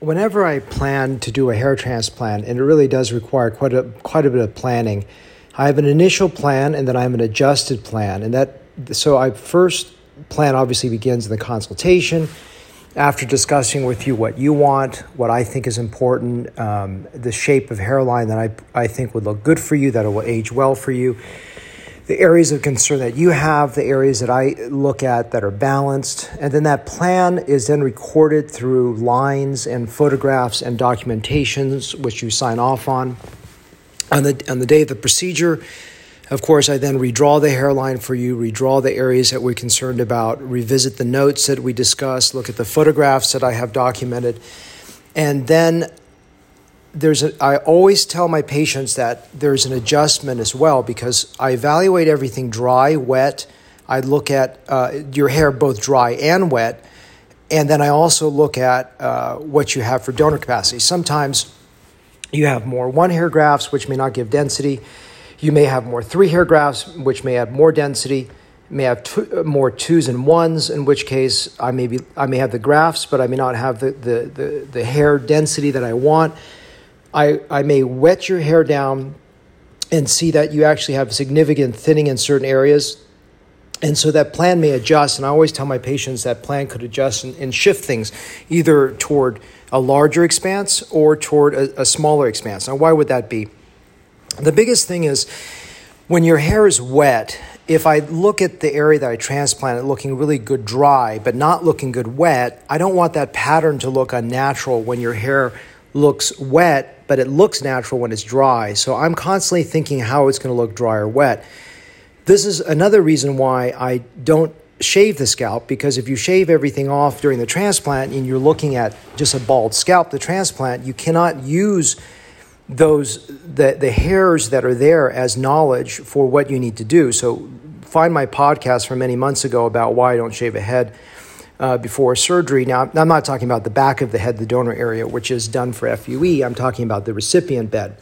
Whenever I plan to do a hair transplant, and it really does require quite a bit of planning, I have an initial plan and then I have an adjusted plan. And so I first plan obviously begins in the consultation after discussing with you what you want, what I think is important, the shape of hairline that I think would look good for you, that it will age well for you, the areas of concern that you have, the areas that I look at that are balanced. And then that plan is then recorded through lines and photographs and documentations, which you sign off on. On the day of the procedure, of course, I then redraw the hairline for you, redraw the areas that we're concerned about, revisit the notes that we discussed, look at the photographs that I have documented. And then I always tell my patients that there's an adjustment as well, because I evaluate everything dry, wet. I look at your hair both dry and wet, and then I also look at what you have for donor capacity. Sometimes you have more one-hair grafts, which may not give density. You may have more three-hair grafts, which may have more density. You may have more twos and ones, in which case I may have the grafts, but I may not have the hair density that I want. I may wet your hair down and see that you actually have significant thinning in certain areas. And so that plan may adjust. And I always tell my patients that plan could adjust and shift things either toward a larger expanse or toward a smaller expanse. Now, why would that be? The biggest thing is when your hair is wet, if I look at the area that I transplanted looking really good dry but not looking good wet, I don't want that pattern to look unnatural when your hair looks wet, but it looks natural when it's dry. So I'm constantly thinking how it's going to look dry or wet. This is another reason why I don't shave the scalp, because if you shave everything off during the transplant and you're looking at just a bald scalp, the transplant, you cannot use the hairs that are there as knowledge for what you need to do. So find my podcast from many months ago about why I don't shave a head before surgery. Now, I'm not talking about the back of the head, the donor area, which is done for FUE. I'm talking about the recipient bed,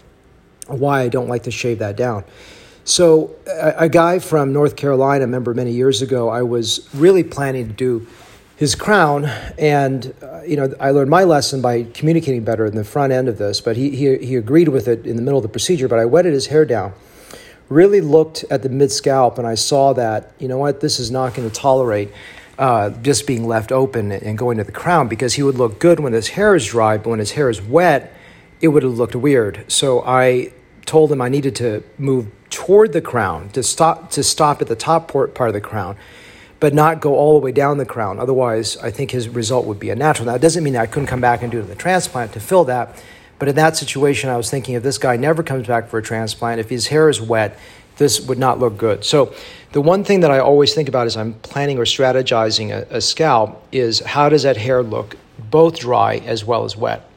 why I don't like to shave that down. So a guy from North Carolina, I remember many years ago, I was really planning to do his crown. And, I learned my lesson by communicating better in the front end of this, but he agreed with it in the middle of the procedure, but I wetted his hair down, really looked at the mid-scalp, and I saw that, you know what, this is not going to tolerate just being left open and going to the crown, because he would look good when his hair is dry, but when his hair is wet, it would have looked weird. So I told him I needed to move toward the crown, to stop at the top part of the crown, but not go all the way down the crown. Otherwise, I think his result would be unnatural. Now, it doesn't mean that I couldn't come back and do the transplant to fill that, but in that situation, I was thinking if this guy never comes back for a transplant, if his hair is wet, this would not look good. So the one thing that I always think about as I'm planning or strategizing a scalp is how does that hair look both dry as well as wet?